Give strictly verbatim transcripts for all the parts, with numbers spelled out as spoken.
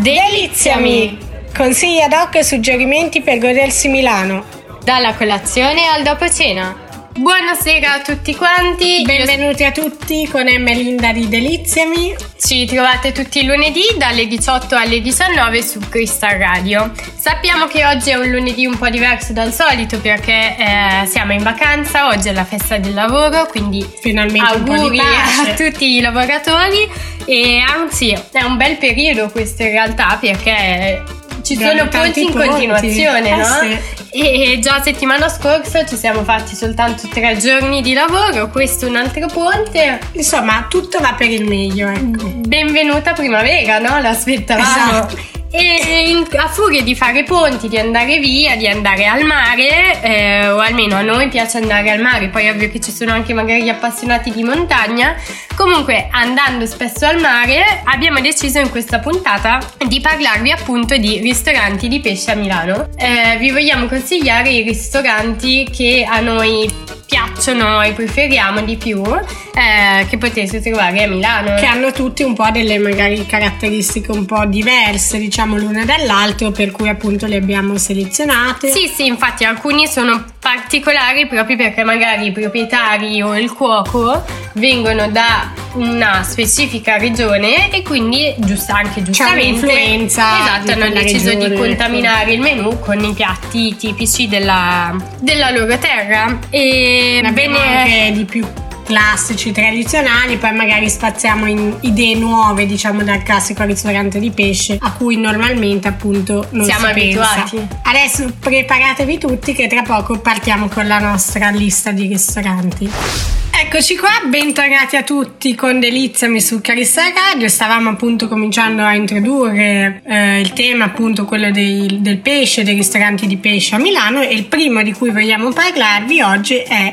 Deliziami! Consigli ad hoc e suggerimenti per godersi Milano. Dalla colazione al dopo cena. Buonasera a tutti quanti, benvenuti a tutti con Emma e Linda di Deliziami. Ci trovate tutti i lunedì dalle diciotto alle diciannove su Crystal Radio. Sappiamo che oggi è un lunedì un po' diverso dal solito perché eh, siamo in vacanza, oggi è la festa del lavoro, quindi finalmente auguri a tutti i lavoratori e anzi è un bel periodo questo in realtà perché ci Gran sono ponti in ponti. continuazione, eh, no? Sì. E già settimana scorsa ci siamo fatti soltanto tre giorni di lavoro, questo un altro ponte. Insomma, tutto va per il meglio, ecco. Benvenuta primavera, no? L'aspettavamo. Esatto. E in, a furia di fare ponti, di andare via, di andare al mare, eh, o almeno a noi piace andare al mare, poi è ovvio che ci sono anche magari gli appassionati di montagna. Comunque, andando spesso al mare, abbiamo deciso in questa puntata di parlarvi appunto di ristoranti di pesce a Milano. Eh, vi vogliamo consigliare i ristoranti che a noi piacciono e preferiamo di più, eh, che potete trovare a Milano, che hanno tutti un po' delle magari caratteristiche un po' diverse, diciamo, l'una dall'altra, per cui appunto le abbiamo selezionate. Sì sì, infatti alcuni sono particolari proprio perché magari i proprietari o il cuoco vengono da una specifica regione e quindi giusta, anche giustamente esatto, hanno deciso regione, di contaminare il menù con i piatti tipici della, della loro terra. E ne abbiamo anche di più classici, tradizionali, poi magari spaziamo in idee nuove, diciamo, dal classico ristorante di pesce a cui normalmente appunto non siamo si abituati. Pensa. Adesso preparatevi tutti che tra poco partiamo con la nostra lista di ristoranti. Eccoci qua, bentornati a tutti con Deliziami su Carissa Radio. Stavamo appunto cominciando a introdurre eh, il tema appunto quello dei, del pesce, dei ristoranti di pesce a Milano, e il primo di cui vogliamo parlarvi oggi è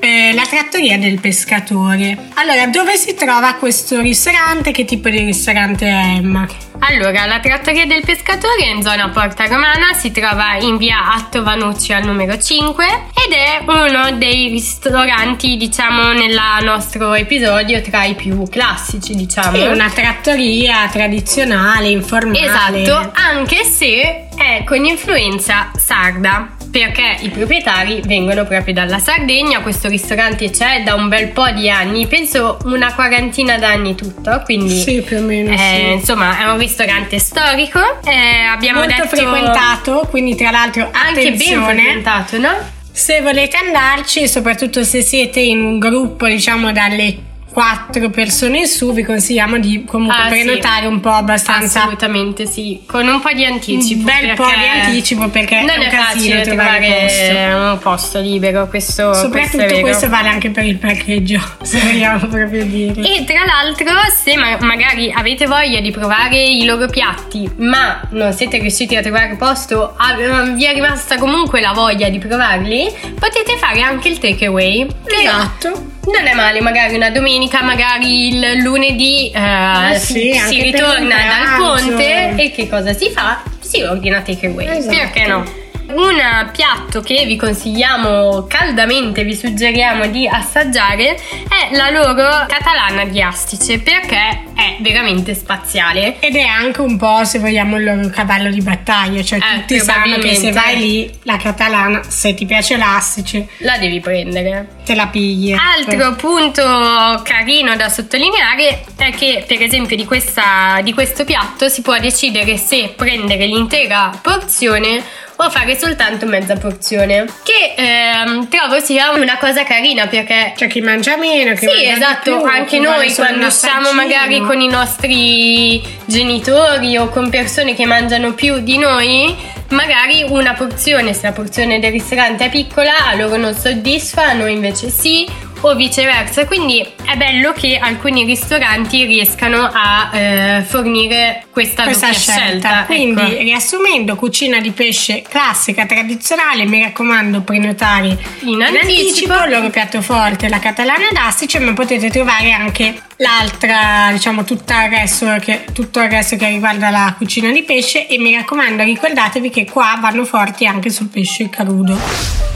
eh, la Trattoria del Pescatore. Allora, dove si trova questo ristorante? Che tipo di ristorante è, Emma? Allora, la Trattoria del Pescatore è in zona Porta Romana, si trova in via Atto Vannucci al numero cinque ed è uno dei ristoranti, diciamo, nel nostro episodio tra i più classici, diciamo. È una trattoria tradizionale, informale. Esatto, anche se è con influenza sarda, perché i proprietari vengono proprio dalla Sardegna. Questo ristorante c'è da un bel po' di anni, penso una quarantina d'anni tutto, quindi sì, più o meno, eh, sì. Insomma, è un ristorante storico, eh, abbiamo molto detto, frequentato, quindi tra l'altro anche ben frequentato, no? Se volete andarci, soprattutto se siete in un gruppo, diciamo, dalle quattro persone in su, vi consigliamo di comunque ah, prenotare sì. un po' abbastanza, assolutamente sì, con un po' di anticipo, un bel po' di anticipo perché non è un casino trovare, trovare posto. un posto libero, questo soprattutto questo, questo vale anche per il parcheggio, se vogliamo proprio dire. E tra l'altro, se ma- magari avete voglia di provare i loro piatti ma non siete riusciti a trovare posto, av- vi è rimasta comunque la voglia di provarli, potete fare anche il takeaway. Esatto, non è male, magari una domenica, magari il lunedì eh, ah, sì, si ritorna dal ponte e che cosa si fa? Si ordina takeaway, esatto. Perché no? Un piatto che vi consigliamo caldamente, vi suggeriamo di assaggiare, è la loro catalana di astice, perché è veramente spaziale ed è anche un po', se vogliamo, il loro cavallo di battaglia, cioè eh, tutti sanno che se vai lì la catalana, se ti piace l'astice, la devi prendere, te la pigli. Altro punto carino da sottolineare è che per esempio di, questa, di questo piatto si può decidere se prendere l'intera porzione o fare soltanto mezza porzione, che ehm, trovo sia una cosa carina perché c'è chi mangia meno, chi sì, mangia esatto, più, anche noi quando usciamo magari con i nostri genitori o con persone che mangiano più di noi, magari una porzione, se la porzione del ristorante è piccola, a loro non soddisfa, a noi invece sì, o viceversa, quindi è bello che alcuni ristoranti riescano a eh, fornire questa, questa scelta. scelta quindi ecco. Riassumendo, cucina di pesce classica, tradizionale, mi raccomando prenotare in, in anticipo, anticipo il loro piatto forte, la catalana d'astice, ma potete trovare anche l'altra, diciamo, tutto il resto che, tutto il resto che riguarda la cucina di pesce, e mi raccomando ricordatevi che qua vanno forti anche sul pesce crudo.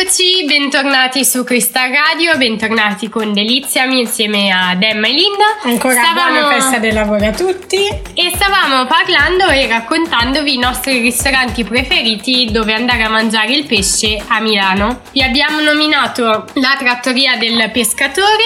Eccoci, bentornati su Crystal Radio, bentornati con Deliziami insieme ad Emma e Linda. Ancora stavamo... buona festa del lavoro a tutti. E stavamo parlando e raccontandovi i nostri ristoranti preferiti dove andare a mangiare il pesce a Milano. Vi abbiamo nominato la Trattoria del Pescatore,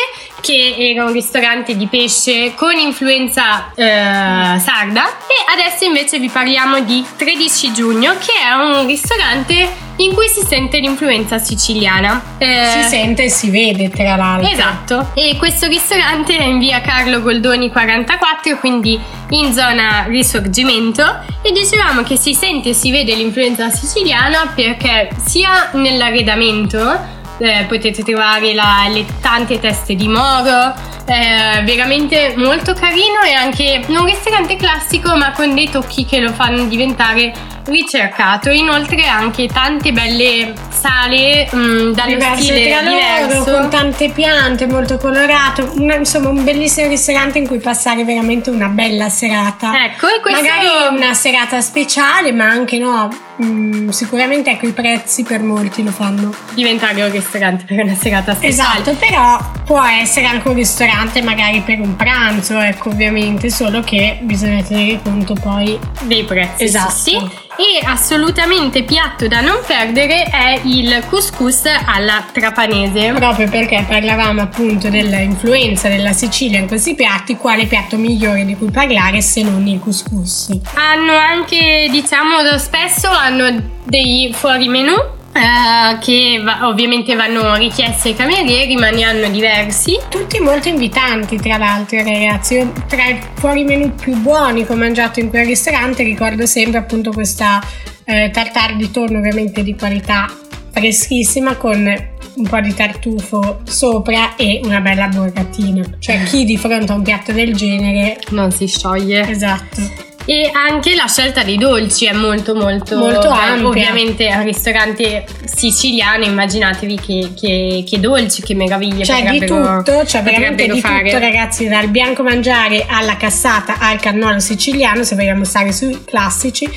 che era un ristorante di pesce con influenza eh, sarda, e adesso invece vi parliamo di tredici giugno, che è un ristorante in cui si sente l'influenza siciliana. Eh, si sente e si vede, tra l'altro. Esatto. E questo ristorante è in via Carlo Goldoni quarantaquattro, quindi in zona Risorgimento, e dicevamo che si sente e si vede l'influenza siciliana perché sia nell'arredamento Eh, potete trovare la, le tante teste di moro, eh, veramente molto carino, e anche un ristorante classico ma con dei tocchi che lo fanno diventare ricercato. Inoltre anche tante belle sale mh, dallo diverse stile tra diverso loro, con tante piante, molto colorato, insomma un bellissimo ristorante in cui passare veramente una bella serata, ecco, e magari è... una serata speciale, ma anche no, mh, sicuramente ecco, i prezzi per molti lo fanno diventare un ristorante per una serata speciale, esatto, però può essere anche un ristorante magari per un pranzo, ecco, ovviamente, solo che bisogna tenere conto poi dei prezzi, esatto, sì. E assolutamente piatto da non perdere è il couscous alla trapanese. Proprio perché parlavamo appunto dell'influenza della Sicilia in questi piatti, quale piatto migliore di cui parlare se non il couscous? Hanno anche, diciamo, spesso hanno dei fuori menù Uh, che va- ovviamente vanno richiesti ai camerieri, ma ne hanno diversi, tutti molto invitanti, tra l'altro, ragazzi. Io, tra i fuori menù più buoni che ho mangiato in quel ristorante, ricordo sempre appunto questa eh, tartare di tonno, ovviamente di qualità freschissima, con un po' di tartufo sopra e una bella borratina. Cioè, chi di fronte a un piatto del genere non si scioglie, esatto. E anche la scelta dei dolci è molto molto, molto ampia. Ovviamente al ristorante siciliano immaginatevi che, che, che dolci, che meraviglie, cioè di tutto, cioè veramente di fare. tutto, ragazzi, dal bianco mangiare alla cassata al cannolo siciliano, se vogliamo stare sui classici.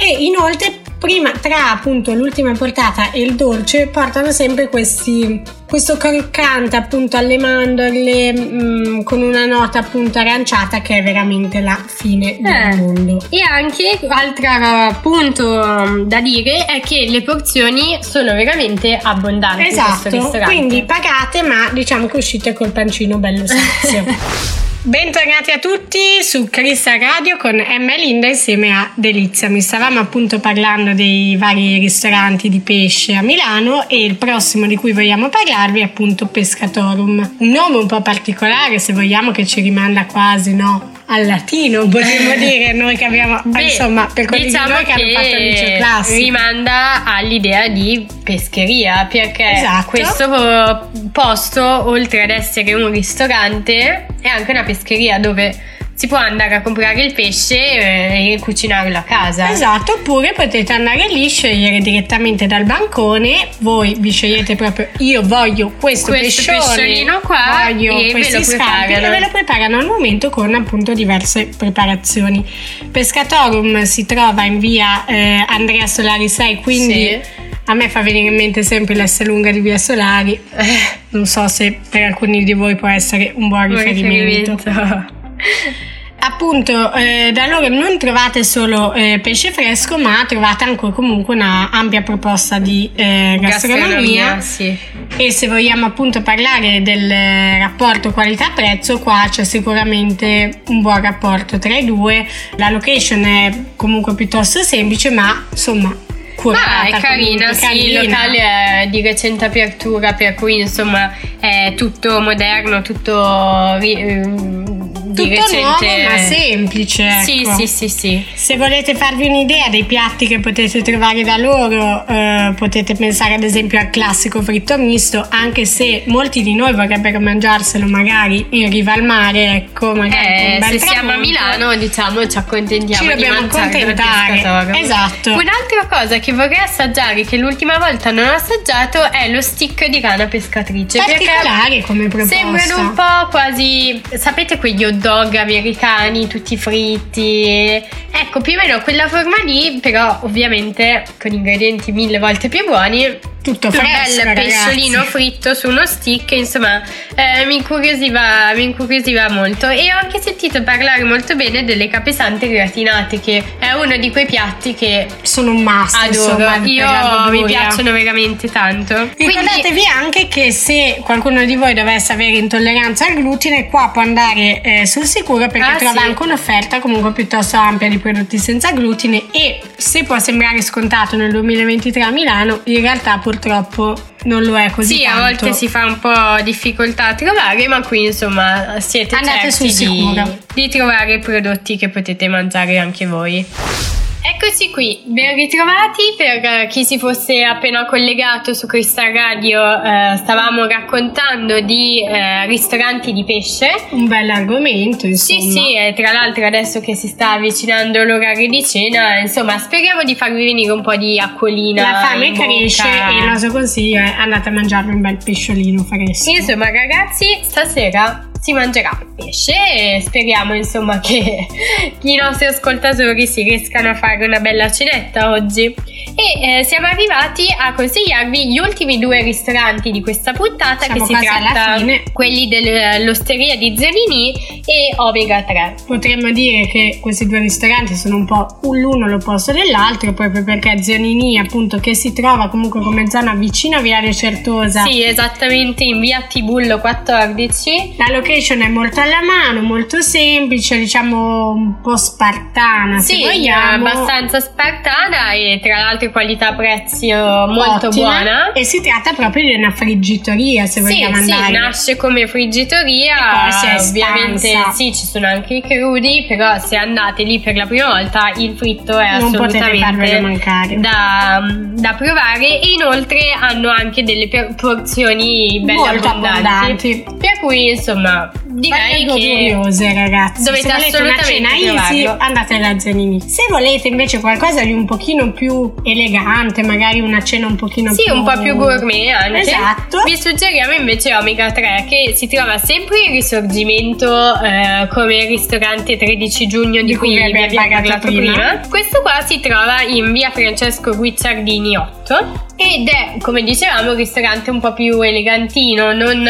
E inoltre prima, tra appunto l'ultima portata e il dolce, portano sempre questi, questo croccante appunto alle mandorle mh, con una nota appunto aranciata, che è veramente la fine eh. del mondo. E anche altro punto da dire è che le porzioni sono veramente abbondanti, esatto, in questo ristorante. Quindi pagate, ma diciamo che uscite col pancino bello sazio. Bentornati a tutti su Crystal Radio con Emma e Linda insieme a Deliziami. Stavamo appunto parlando dei vari ristoranti di pesce a Milano, e il prossimo di cui vogliamo parlarvi è appunto Pescatorum, un nome un po' particolare, se vogliamo, che ci rimanda quasi, no, al latino, potremmo dire, noi che abbiamo, beh, insomma, per quelli diciamo di noi che, che hanno fatto il liceo classico, rimanda all'idea di pescheria, perché esatto, questo posto, oltre ad essere un ristorante, è anche una pescheria dove si può andare a comprare il pesce e cucinarlo a casa. Esatto, oppure potete andare lì, scegliere direttamente dal bancone, voi vi scegliete proprio, io voglio questo, questo pesciolino qua, voglio e questi scampi, e ve lo preparano al momento con appunto diverse preparazioni. Pescatorum si trova in via eh, Andrea Solari sei, quindi... Sì. A me fa venire in mente sempre l'S lunga di via Solari, non so se per alcuni di voi può essere un buon, buon riferimento. riferimento. Appunto, eh, da loro non trovate solo eh, pesce fresco, ma trovate anche comunque una ampia proposta di eh, gastronomia, gastronomia sì. E se vogliamo appunto parlare del rapporto qualità-prezzo, qua c'è sicuramente un buon rapporto tra i due. La location è comunque piuttosto semplice, ma insomma curata, ah, è carina, sì, il locale è di recente apertura, per cui insomma è tutto moderno, tutto ri- Tutto recente... nuovo ma semplice, ecco. Sì, sì, sì, sì. Se volete farvi un'idea dei piatti che potete trovare da loro, eh, potete pensare ad esempio al classico fritto misto, anche se molti di noi vorrebbero mangiarselo magari in riva al mare, ecco, magari eh, un bel se tramonto. Siamo a Milano, diciamo, ci accontentiamo, ci dobbiamo accontentare, esatto. Un'altra cosa che vorrei assaggiare, che l'ultima volta non ho assaggiato, è lo stick di rana pescatrice, particolare come proposta, sembrano un po' quasi, sapete, quegli hot dog americani tutti fritti, ecco, più o meno quella forma lì, però ovviamente con ingredienti mille volte più buoni. tutto fresco, bel pesciolino fritto su uno stick, insomma, eh, mi incuriosiva mi incuriosiva molto. E ho anche sentito parlare molto bene delle capesante gratinate, che è uno di quei piatti che sono un must, adoro, insomma, io mi piacciono veramente tanto. Ricordatevi quindi anche che se qualcuno di voi dovesse avere intolleranza al glutine, qua può andare eh, sul sicuro, perché ah, trova sì. anche un'offerta comunque piuttosto ampia di prodotti senza glutine. E se può sembrare scontato nel duemilaventitré a Milano, in realtà purtroppo non lo è così sì, tanto. A volte si fa un po' difficoltà a trovare, ma qui insomma siete andate certi sul sicuro di, di trovare prodotti che potete mangiare anche voi. Eccoci qui, ben ritrovati. Per chi si fosse appena collegato su Crystal Radio, eh, stavamo raccontando di eh, ristoranti di pesce. Un bel argomento, insomma. Sì, sì, e tra l'altro adesso che si sta avvicinando l'orario di cena, insomma, speriamo di farvi venire un po' di acquolina. La fame cresce e il nostro consiglio è andate a mangiarvi un bel pesciolino fresco. Insomma, ragazzi, stasera si mangerà il pesce e speriamo insomma che i nostri ascoltatori si riescano a fare una bella cenetta oggi. E eh, siamo arrivati a consigliarvi gli ultimi due ristoranti di questa puntata. Siamo che si tratta quelli dell'Osteria di Zevini e Omega tre. Potremmo dire che questi due ristoranti sono un po' l'uno l'opposto dell'altro, proprio perché Zevini, appunto, che si trova comunque come zona vicino a Viale Certosa. Sì, esattamente, in via Tibullo quattordici. La location è molto alla mano, molto semplice, diciamo un po' spartana, sì, se vogliamo. Sì, abbastanza spartana e tra l'altro qualità prezzo molto ottima, buona. E si tratta proprio di una friggitoria, se sì, vogliamo andare. Sì, nasce come friggitoria, poi ovviamente sì, ci sono anche i crudi, però se andate lì per la prima volta il fritto è non assolutamente da, da provare. E inoltre hanno anche delle porzioni belle molto abbondanti, abbondanti, per cui insomma direi che curiose, ragazzi. Dovete assolutamente una cena easy, andate alla Zanini. Se volete invece qualcosa di un pochino più elegante, magari una cena un pochino sì, più sì, un po' più gourmet anche, esatto, vi suggeriamo invece Omega tre, che si trova sempre in Risorgimento eh, come ristorante tredici giugno di, di cui, cui vi abbiamo parlato prima. prima Questo qua si trova in via Francesco Guicciardini otto ed è, come dicevamo, un ristorante un po' più elegantino, non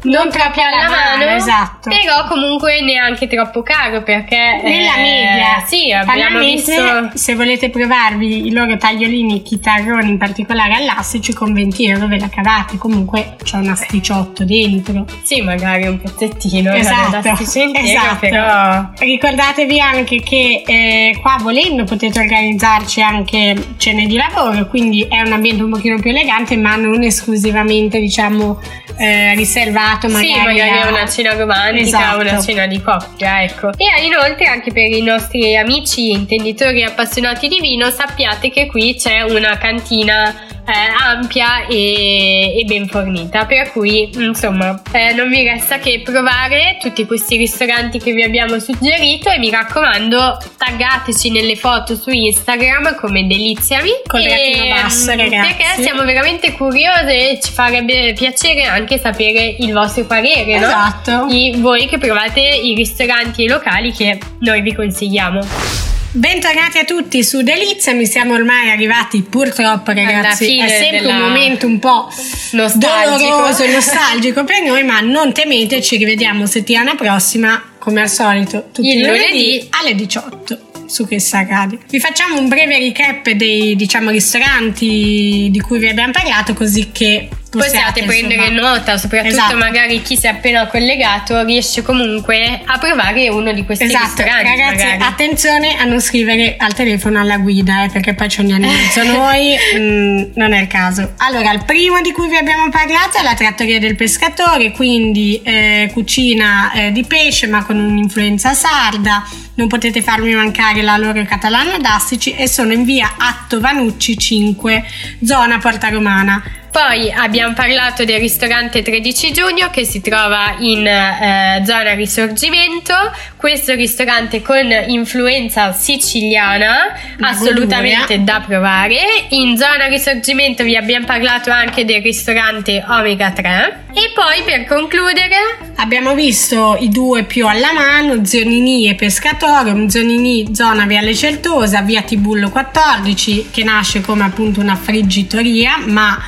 non troppo alla mano, mano esatto, però comunque neanche troppo caro, perché nella eh, media sì, abbiamo visto. Se volete provarvi i loro tagliolini chitarroni, in particolare all'astici, con venti euro ve la cavate, comunque c'è un asticciotto dentro, sì, magari un pezzettino, esatto, intero, esatto. Però ricordatevi anche che eh, qua volendo potete organizzarci anche cene di lavoro, quindi è un ambiente un pochino più elegante, ma non esclusivamente, diciamo, eh, riservato magari, sì, magari a una cena romantica, esatto, una cena di coppia, ecco. E inoltre anche per i nostri amici intenditori e appassionati di vino, sappiate che qui c'è una cantina eh, ampia e, e ben fornita, per cui insomma eh, non mi resta che provare tutti questi ristoranti che vi abbiamo suggerito. E mi raccomando, taggateci nelle foto su Instagram come Deliziami col trattino basso, ragazzi, perché siamo veramente curiose e ci farebbe piacere anche sapere il vostro parere, esatto, no? E voi che provate i ristoranti e i locali che noi vi consigliamo. Bentornati a tutti su Deliziami, siamo ormai arrivati, purtroppo, ragazzi, è sempre della... un momento un po' nostalgico. doloroso e nostalgico per noi, ma non temete, ci rivediamo settimana prossima come al solito tutti il lunedì, lunedì alle diciotto su Crystal Radio. Vi facciamo un breve recap dei, diciamo, ristoranti di cui vi abbiamo parlato, così che possiate, possiate prendere insomma nota, soprattutto, esatto, magari chi si è appena collegato riesce comunque a provare uno di questi, esatto, ristoranti. Ragazzi, magari attenzione a non scrivere al telefono alla guida, eh, perché poi ci andiamo in mezzo noi, mh, non è il caso. Allora, il primo di cui vi abbiamo parlato è la Trattoria del Pescatore, quindi eh, cucina eh, di pesce ma con un'influenza sarda. Non potete farmi mancare la loro catalana d'astici, e sono in via Atto Vannucci cinque, zona Porta Romana. Poi abbiamo parlato del ristorante tredici giugno, che si trova in eh, zona Risorgimento. Questo ristorante con influenza siciliana, da assolutamente Bologna, da provare. In zona Risorgimento vi abbiamo parlato anche del ristorante Omega tre. E poi, per concludere, abbiamo visto i due più alla mano, Zevini e Pescatorum. Zevini, zona Viale Certosa, via Tibullo quattordici, che nasce come appunto una friggitoria, ma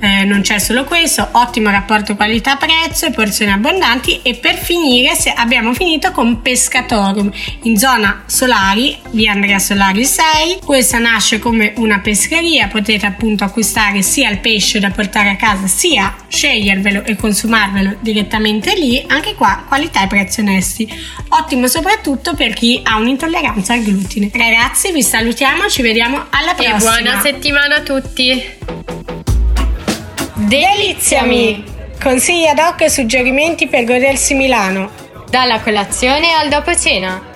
eh, non c'è solo questo, ottimo rapporto qualità-prezzo e porzioni abbondanti. E per finire se abbiamo finito con Pescatorum in zona Solari, via Andrea Solari sei. Questa nasce come una pescheria, potete appunto acquistare sia il pesce da portare a casa sia scegliervelo e consumarvelo direttamente lì. Anche qua qualità e prezzi onesti, ottimo soprattutto per chi ha un'intolleranza al glutine. Ragazzi, vi salutiamo, ci vediamo alla prossima e buona settimana a tutti. Deliziami, consigli ad hoc e suggerimenti per godersi Milano, dalla colazione al dopo cena.